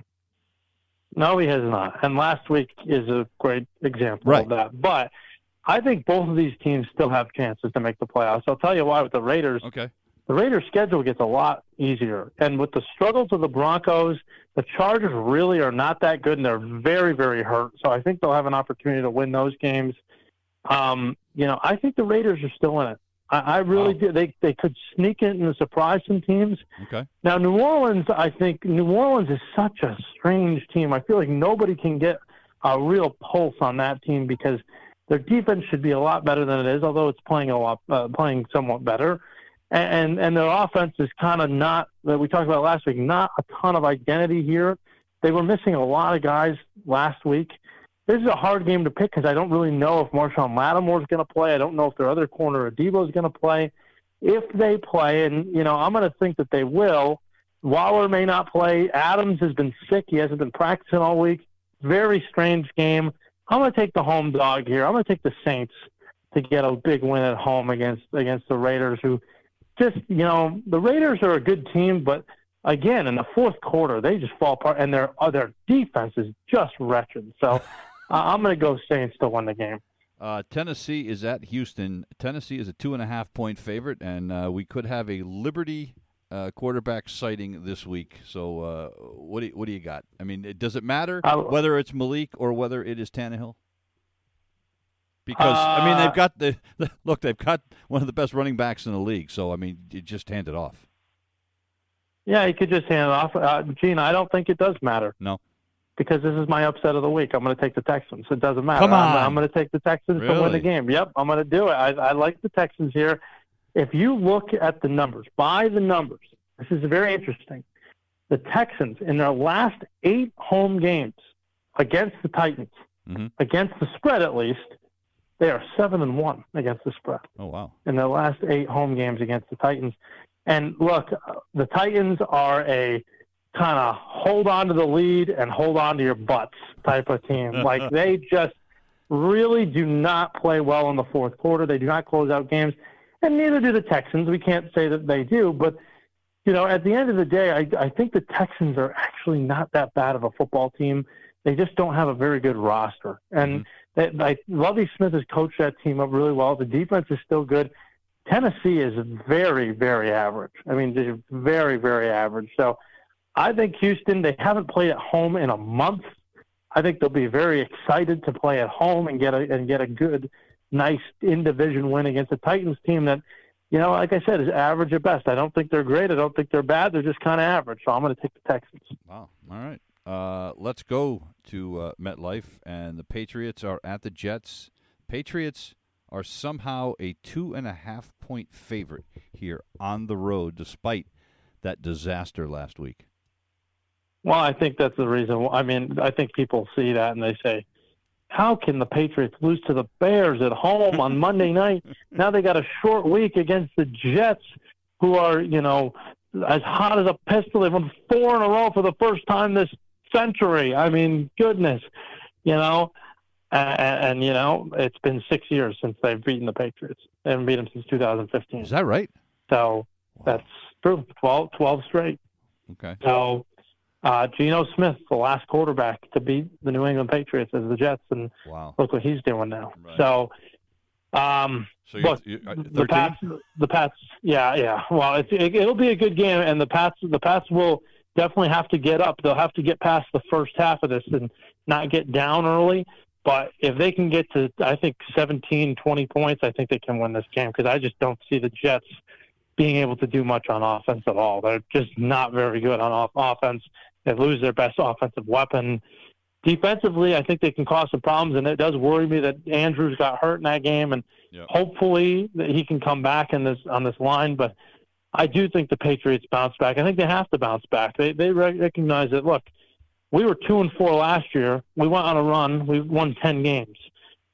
No, he has not. And last week is a great example of that. But I think both of these teams still have chances to make the playoffs. I'll tell you why with the Raiders. Okay. The Raiders' schedule gets a lot easier. And with the struggles of the Broncos, the Chargers really are not that good, and they're very, very hurt. So I think they'll have an opportunity to win those games. You know, I think the Raiders are still in it. I really do. They could sneak in and surprise some teams. Okay. Now, New Orleans is such a strange team. I feel like nobody can get a real pulse on that team because – their defense should be a lot better than it is, although it's playing somewhat better. And their offense is kind of not, we talked about last week, not a ton of identity here. They were missing a lot of guys last week. This is a hard game to pick because I don't really know if Marshawn Lattimore is going to play. I don't know if their other corner, Adebo, is going to play. If they play, and, you know, I'm going to think that they will, Waller may not play. Adams has been sick. He hasn't been practicing all week. Very strange game. I'm going to take the home dog here. I'm going to take the Saints to get a big win at home against the Raiders, who just, you know, the Raiders are a good team, but, again, in the fourth quarter, they just fall apart, and their defense is just wretched. So I'm going to go Saints to win the game. Tennessee is at Houston. Tennessee is a 2.5-point favorite, and we could have a Liberty quarterback sighting this week. So what do you got? I mean, does it matter whether it's Malik or whether it is Tannehill? Because I mean, they've got they've got one of the best running backs in the league. So I mean, you just hand it off. Yeah, you could just hand it off, Gene. I don't think it does matter. No, because this is my upset of the week. I'm going to take the Texans. It doesn't matter. Come on, I'm going to take the Texans to win the game. Yep, I'm going to do it. I like the Texans here. If you look at the numbers, by the numbers, this is very interesting. The Texans, in their last 8 home games against the Titans, against the spread at least, they are 7-1 against the spread. Oh, wow. In their last 8 home games against the Titans. And look, the Titans are a kind of hold on to the lead and hold on to your butts type of team. Like, they just really do not play well in the fourth quarter. They do not close out games. And neither do the Texans. We can't say that they do. But, you know, at the end of the day, I think the Texans are actually not that bad of a football team. They just don't have a very good roster. And Lovie Smith has coached that team up really well. The defense is still good. Tennessee is very, very average. I mean, they're very, very average. So I think Houston, they haven't played at home in a month. I think they'll be very excited to play at home and get a good – nice in-division win against a Titans team that, you know, like I said, is average at best. I don't think they're great. I don't think they're bad. They're just kind of average. So I'm going to take the Texans. Wow. All right. Let's go to MetLife, and the Patriots are at the Jets. Patriots are somehow a 2.5-point favorite here on the road, despite that disaster last week. Well, I think that's the reason. I mean, I think people see that and they say, how can the Patriots lose to the Bears at home on Monday night? Now they got a short week against the Jets, who are, you know, as hot as a pistol. They've won 4 in a row for the first time this century. I mean, goodness, you know. And you know, it's been 6 years since they've beaten the Patriots. They haven't beat them since 2015. Is that right? So wow. That's true. 12 straight. Okay. So Geno Smith, the last quarterback to beat the New England Patriots, is the Jets, and wow. Look what he's doing now. Right. So, the Pats, yeah. Well, it'll be a good game, and the Pats will definitely have to get up. They'll have to get past the first half of this and not get down early. But if they can get to, I think, 17, 20 points, I think they can win this game, because I just don't see the Jets being able to do much on offense at all. They're just not very good on offense. They lose their best offensive weapon. Defensively, I think they can cause some problems, and it does worry me that Andrews got hurt in that game, and hopefully that he can come back on this line. But I do think the Patriots bounce back. I think they have to bounce back. They recognize that, look, we were 2-4 last year. We went on a run. We won 10 games.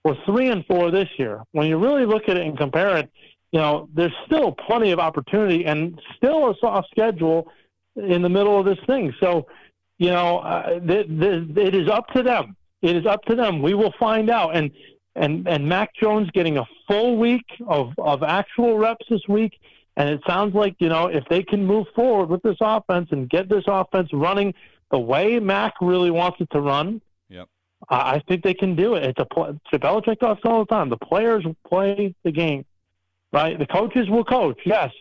We're 3-4 this year. When you really look at it and compare it, you know, there's still plenty of opportunity and still a soft schedule in the middle of this thing. So, you know, it is up to them. It is up to them. We will find out. And Mac Jones getting a full week of actual reps this week. And it sounds like, you know, if they can move forward with this offense and get this offense running the way Mac really wants it to run, I think they can do it. Belichick talks all the time. The players play the game, right? The coaches will coach, yes,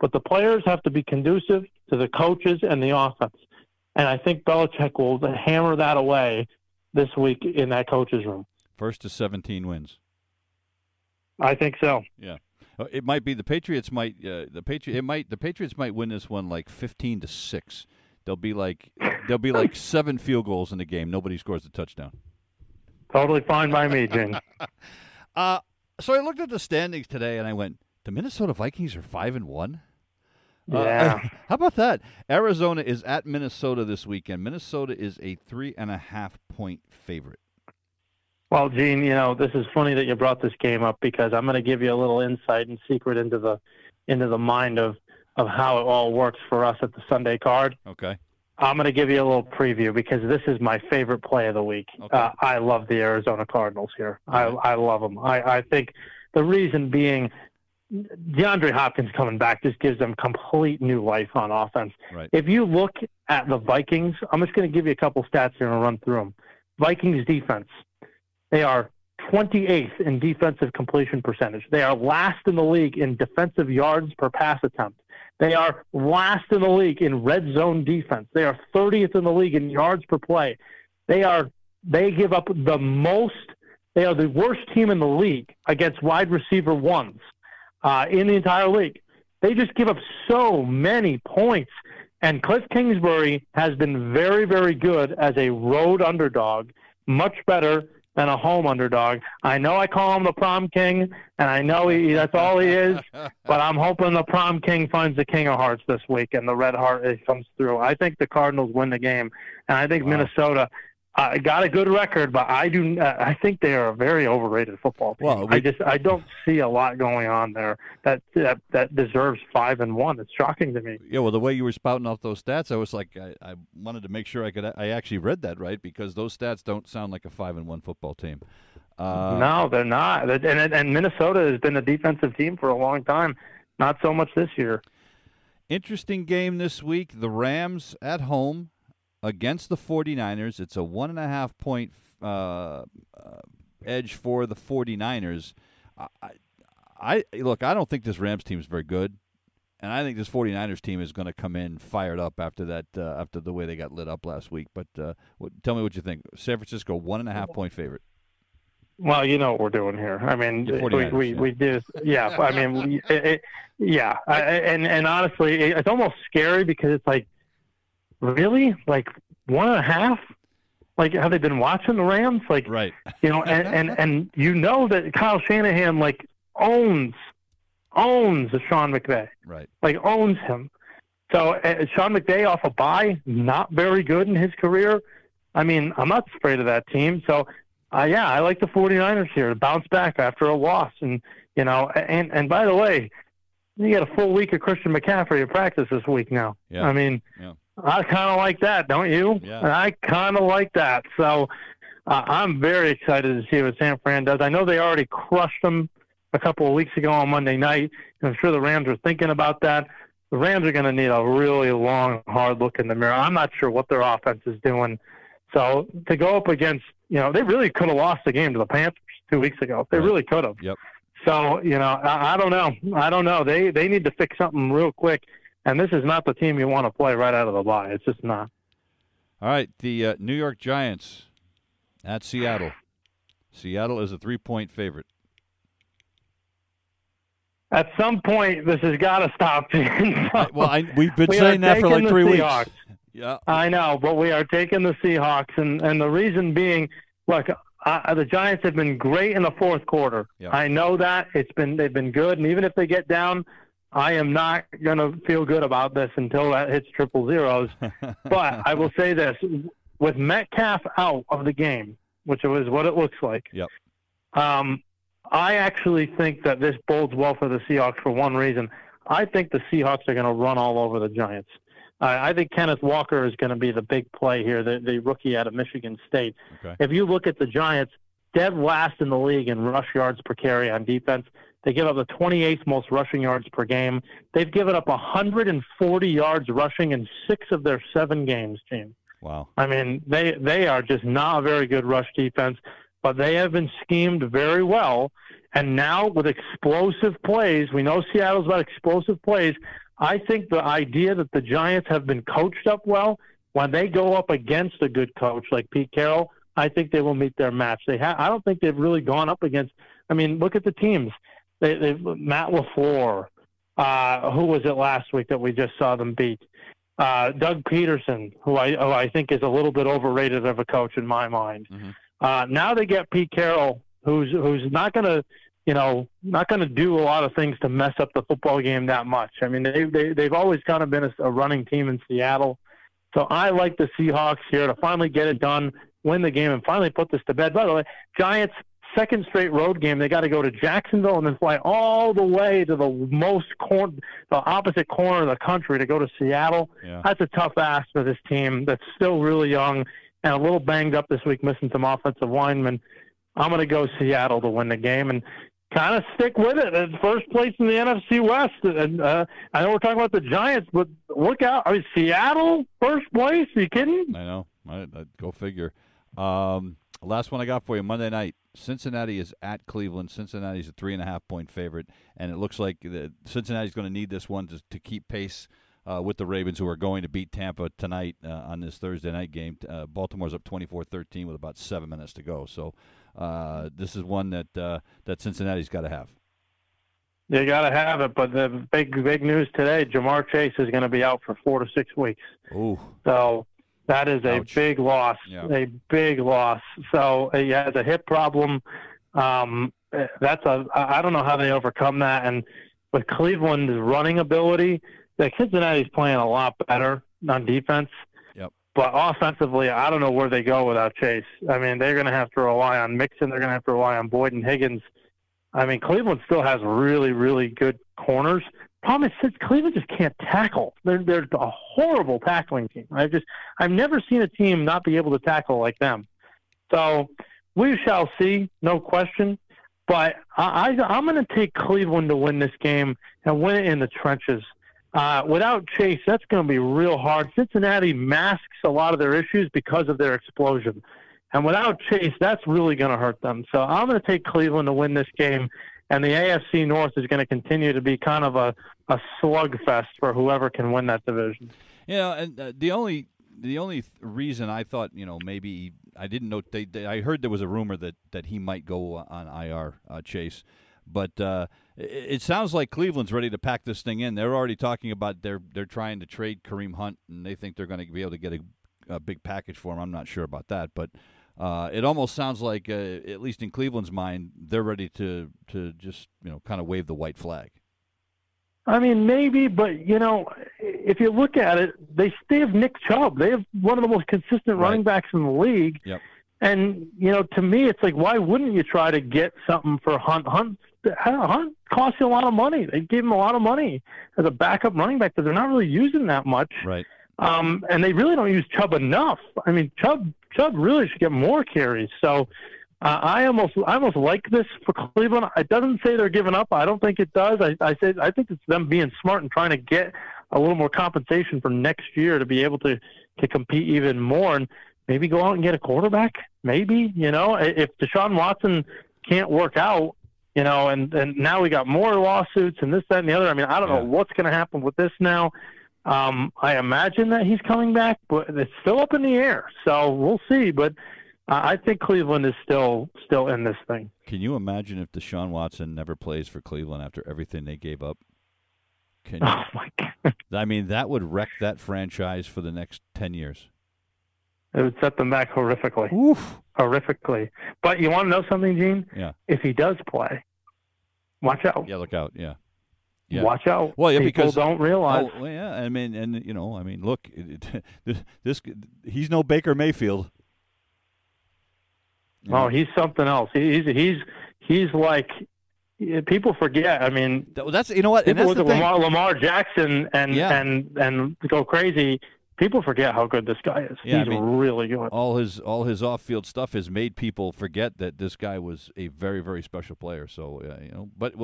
but the players have to be conducive to the coaches and the offense. And I think Belichick will hammer that away this week in that coach's room. First to 17 wins. I think so. Yeah, it might be the Patriots might win this one like 15-6. They'll be like 7 field goals in the game. Nobody scores a touchdown. Totally fine by me, Gene. So I looked at the standings today, and I went, the Minnesota Vikings are 5-1? Yeah. How about that? Arizona is at Minnesota this weekend. Minnesota is a 3.5-point favorite. Well, Gene, you know, this is funny that you brought this game up, because I'm going to give you a little insight and secret into the mind of how it all works for us at the Sunday card. Okay. I'm going to give you a little preview, because this is my favorite play of the week. Okay. I love the Arizona Cardinals here. Okay. I love them. I think the reason being DeAndre Hopkins coming back just gives them complete new life on offense. Right. If you look at the Vikings, I'm just going to give you a couple stats here and run through them. Vikings defense, they are 28th in defensive completion percentage. They are last in the league in defensive yards per pass attempt. They are last in the league in red zone defense. They are 30th in the league in yards per play. They give up the most. They are the worst team in the league against wide receiver ones in the entire league. They just give up so many points. And Cliff Kingsbury has been very, very good as a road underdog, much better than a home underdog. I know I call him the prom king, and I know that's all he is, but I'm hoping the prom king finds the king of hearts this week, and the red heart comes through. I think the Cardinals win the game, and I think Minnesota got a good record, but I think they are a very overrated football team. Well, I don't see a lot going on there that deserves 5-1. It's shocking to me. Yeah, well, the way you were spouting off those stats, I was like, I wanted to make sure I actually read that right, because those stats don't sound like a 5-1 football team. No, they're not. And Minnesota has been a defensive team for a long time. Not so much this year. Interesting game this week. The Rams at home against the 49ers. It's a 1.5-point edge for the 49ers. Look, I don't think this Rams team is very good, and I think this 49ers team is going to come in fired up after that, after the way they got lit up last week. But tell me what you think. San Francisco, 1.5-point favorite. Well, you know what we're doing here. I mean, we do. Yeah, I mean, yeah. And honestly, it's almost scary, because it's like, really? Like 1.5? Like, have they been watching the Rams? Like, right. You know, and you know that Kyle Shanahan, like, owns Sean McVay. Right. Like, owns him. So, Sean McVay off a bye, not very good in his career. I mean, I'm not afraid of that team. So, yeah, I like the 49ers here to bounce back after a loss. And, you know, and by the way, you got a full week of Christian McCaffrey to practice this week now. Yeah. I mean, yeah. I kind of like that, don't you? Yeah. I kind of like that. So I'm very excited to see what San Fran does. I know they already crushed them a couple of weeks ago on Monday night, and I'm sure the Rams are thinking about that. The Rams are going to need a really long, hard look in the mirror. I'm not sure what their offense is doing. So to go up against, you know, they really could have lost the game to the Panthers 2 weeks ago. They really could have. Yep. So, you know, I don't know. I don't know. They need to fix something real quick. And this is not the team you want to play right out of the bye. It's just not. All right, the New York Giants at Seattle. Seattle is a 3-point favorite. At some point, this has got to stop. So well, we've been saying that for like 3 weeks. Seahawks. Yeah, I know, but we are taking the Seahawks, and the reason being, look, the Giants have been great in the fourth quarter. Yeah. I know that they've been good, and even if they get down. I am not going to feel good about this until that hits triple zeros. But I will say this. With Metcalf out of the game, which is what it looks like, yep. I actually think that this bodes well for the Seahawks for one reason. I think the Seahawks are going to run all over the Giants. I think Kenneth Walker is going to be the big play here, the rookie out of Michigan State. Okay. If you look at the Giants, dead last in the league in rush yards per carry on defense. They give up the 28th most rushing yards per game. They've given up 140 yards rushing in 6 of their 7 games, Gene. Wow. I mean, they are just not a very good rush defense, but they have been schemed very well. And now with explosive plays, we know Seattle's about explosive plays. I think the idea that the Giants have been coached up well, when they go up against a good coach like Pete Carroll, I think they will meet their match. I don't think they've really gone up against – I mean, look at the teams. Matt LaFleur, who was it last week that we just saw them beat? Doug Peterson, who I think is a little bit overrated of a coach in my mind. Mm-hmm. Now they get Pete Carroll, who's not gonna do a lot of things to mess up the football game that much. I mean, they've always kind of been a running team in Seattle. So I like the Seahawks here to finally get it done, win the game, and finally put this to bed. By the way, Giants. Second straight road game. They got to go to Jacksonville and then fly all the way to the opposite corner of the country to go to Seattle. Yeah. That's a tough ask for this team that's still really young and a little banged up this week, missing some offensive linemen. I'm going to go Seattle to win the game and kind of stick with it. It's first place in the NFC West. And I know we're talking about the Giants, but look out! I mean, Seattle first place. Are you kidding? I know. Go figure. Last one I got for you, Monday night. Cincinnati is at Cleveland. Cincinnati's a 3.5-point favorite, and it looks like Cincinnati's going to need this one to keep pace with the Ravens, who are going to beat Tampa tonight on this Thursday night game. Baltimore's up 24-13 with about 7 minutes to go. So this is one that Cincinnati's got to have. They got to have it, but the big news today, Jamar Chase is going to be out for 4 to 6 weeks. Ooh. So that is a big loss, yeah. A big loss. So he has a hip problem. I don't know how they overcome that. And with Cleveland's running ability, the Cincinnati's playing a lot better on defense. Yep. But offensively, I don't know where they go without Chase. I mean, they're going to have to rely on Mixon. They're going to have to rely on Boyd and Higgins. I mean, Cleveland still has really, really good corners. Problem is, Cleveland just can't tackle. They're a horrible tackling team. I've never seen a team not be able to tackle like them. So we shall see, no question. But I'm going to take Cleveland to win this game and win it in the trenches. Without Chase, that's going to be real hard. Cincinnati masks a lot of their issues because of their explosion. And without Chase, that's really going to hurt them. So I'm going to take Cleveland to win this game. And the AFC North is going to continue to be kind of a slugfest for whoever can win that division. Yeah, and the only reason I thought, you know, maybe I didn't know I heard there was a rumor that he might go on IR, Chase. But it sounds like Cleveland's ready to pack this thing in. They're already talking about they're trying to trade Kareem Hunt, and they think they're going to be able to get a a big package for him. I'm not sure about that, but it almost sounds like, at least in Cleveland's mind, they're ready to just, you know, kind of wave the white flag. I mean, maybe, but, you know, if you look at it, they have Nick Chubb. They have one of the most consistent running backs in the league. Yep. And, you know, to me, it's like, why wouldn't you try to get something for Hunt? Hunt costs you a lot of money. They gave him a lot of money as a backup running back, but they're not really using that much. Right. And they really don't use Chubb enough. I mean, Chubb really should get more carries. So I almost like this for Cleveland. It doesn't say they're giving up. I don't think it does. I think it's them being smart and trying to get a little more compensation for next year to be able to compete even more and maybe go out and get a quarterback. Maybe, you know, if Deshaun Watson can't work out, you know, and now we got more lawsuits and this, that, and the other. I mean, I don't know what's going to happen with this now. I imagine that he's coming back, but it's still up in the air. So we'll see. But I think Cleveland is still in this thing. Can you imagine if Deshaun Watson never plays for Cleveland after everything they gave up? Oh, my God. I mean, that would wreck that franchise for the next 10 years. It would set them back horrifically. Oof. Horrifically. But you want to know something, Gene? Yeah. If he does play, watch out. Yeah, look out, yeah. Yeah. Watch out! Well, yeah, people don't realize. Oh, yeah, I mean, and you know, I mean, look, he's no Baker Mayfield. Oh, he's something else. He's like people forget. I mean, that's you know what. People look at Lamar Jackson and go crazy. People forget how good this guy is. Yeah, he's really good. All his off-field stuff has made people forget that this guy was a very, very special player. So you know, but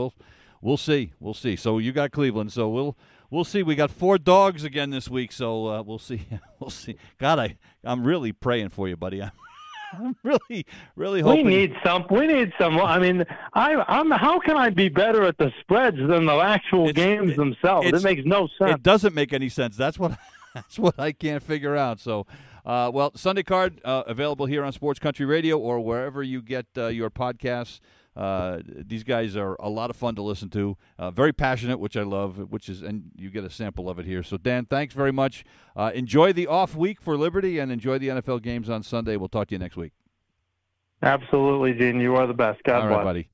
We'll see. So you got Cleveland. So we'll see. We got four dogs again this week. So we'll see. We'll see. God, I'm really praying for you, buddy. I'm really hoping we need some. I mean, I'm. How can I be better at the spreads than the actual games themselves? It makes no sense. It doesn't make any sense. That's what I can't figure out. So, well, Sunday Card available here on Sports Country Radio or wherever you get your podcasts. These guys are a lot of fun to listen to, very passionate, which I love, and you get a sample of it here. So, Dan, thanks very much. Enjoy the off week for Liberty and enjoy the NFL games on Sunday. We'll talk to you next week. Absolutely, Gene. You are the best. God bless. All right, buddy.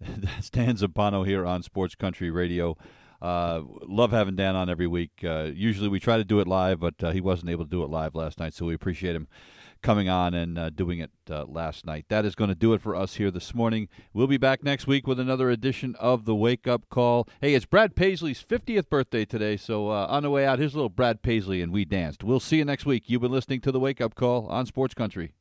That's Dan Zampano here on Sports Country Radio. Love having Dan on every week. Usually we try to do it live, but he wasn't able to do it live last night, so we appreciate him coming on and doing it last night. That is going to do it for us here this morning. We'll be back next week with another edition of The Wake Up Call. Hey, it's Brad Paisley's 50th birthday today, so on the way out, here's a little Brad Paisley and We Danced. We'll see you next week. You've been listening to The Wake Up Call on Sports Country.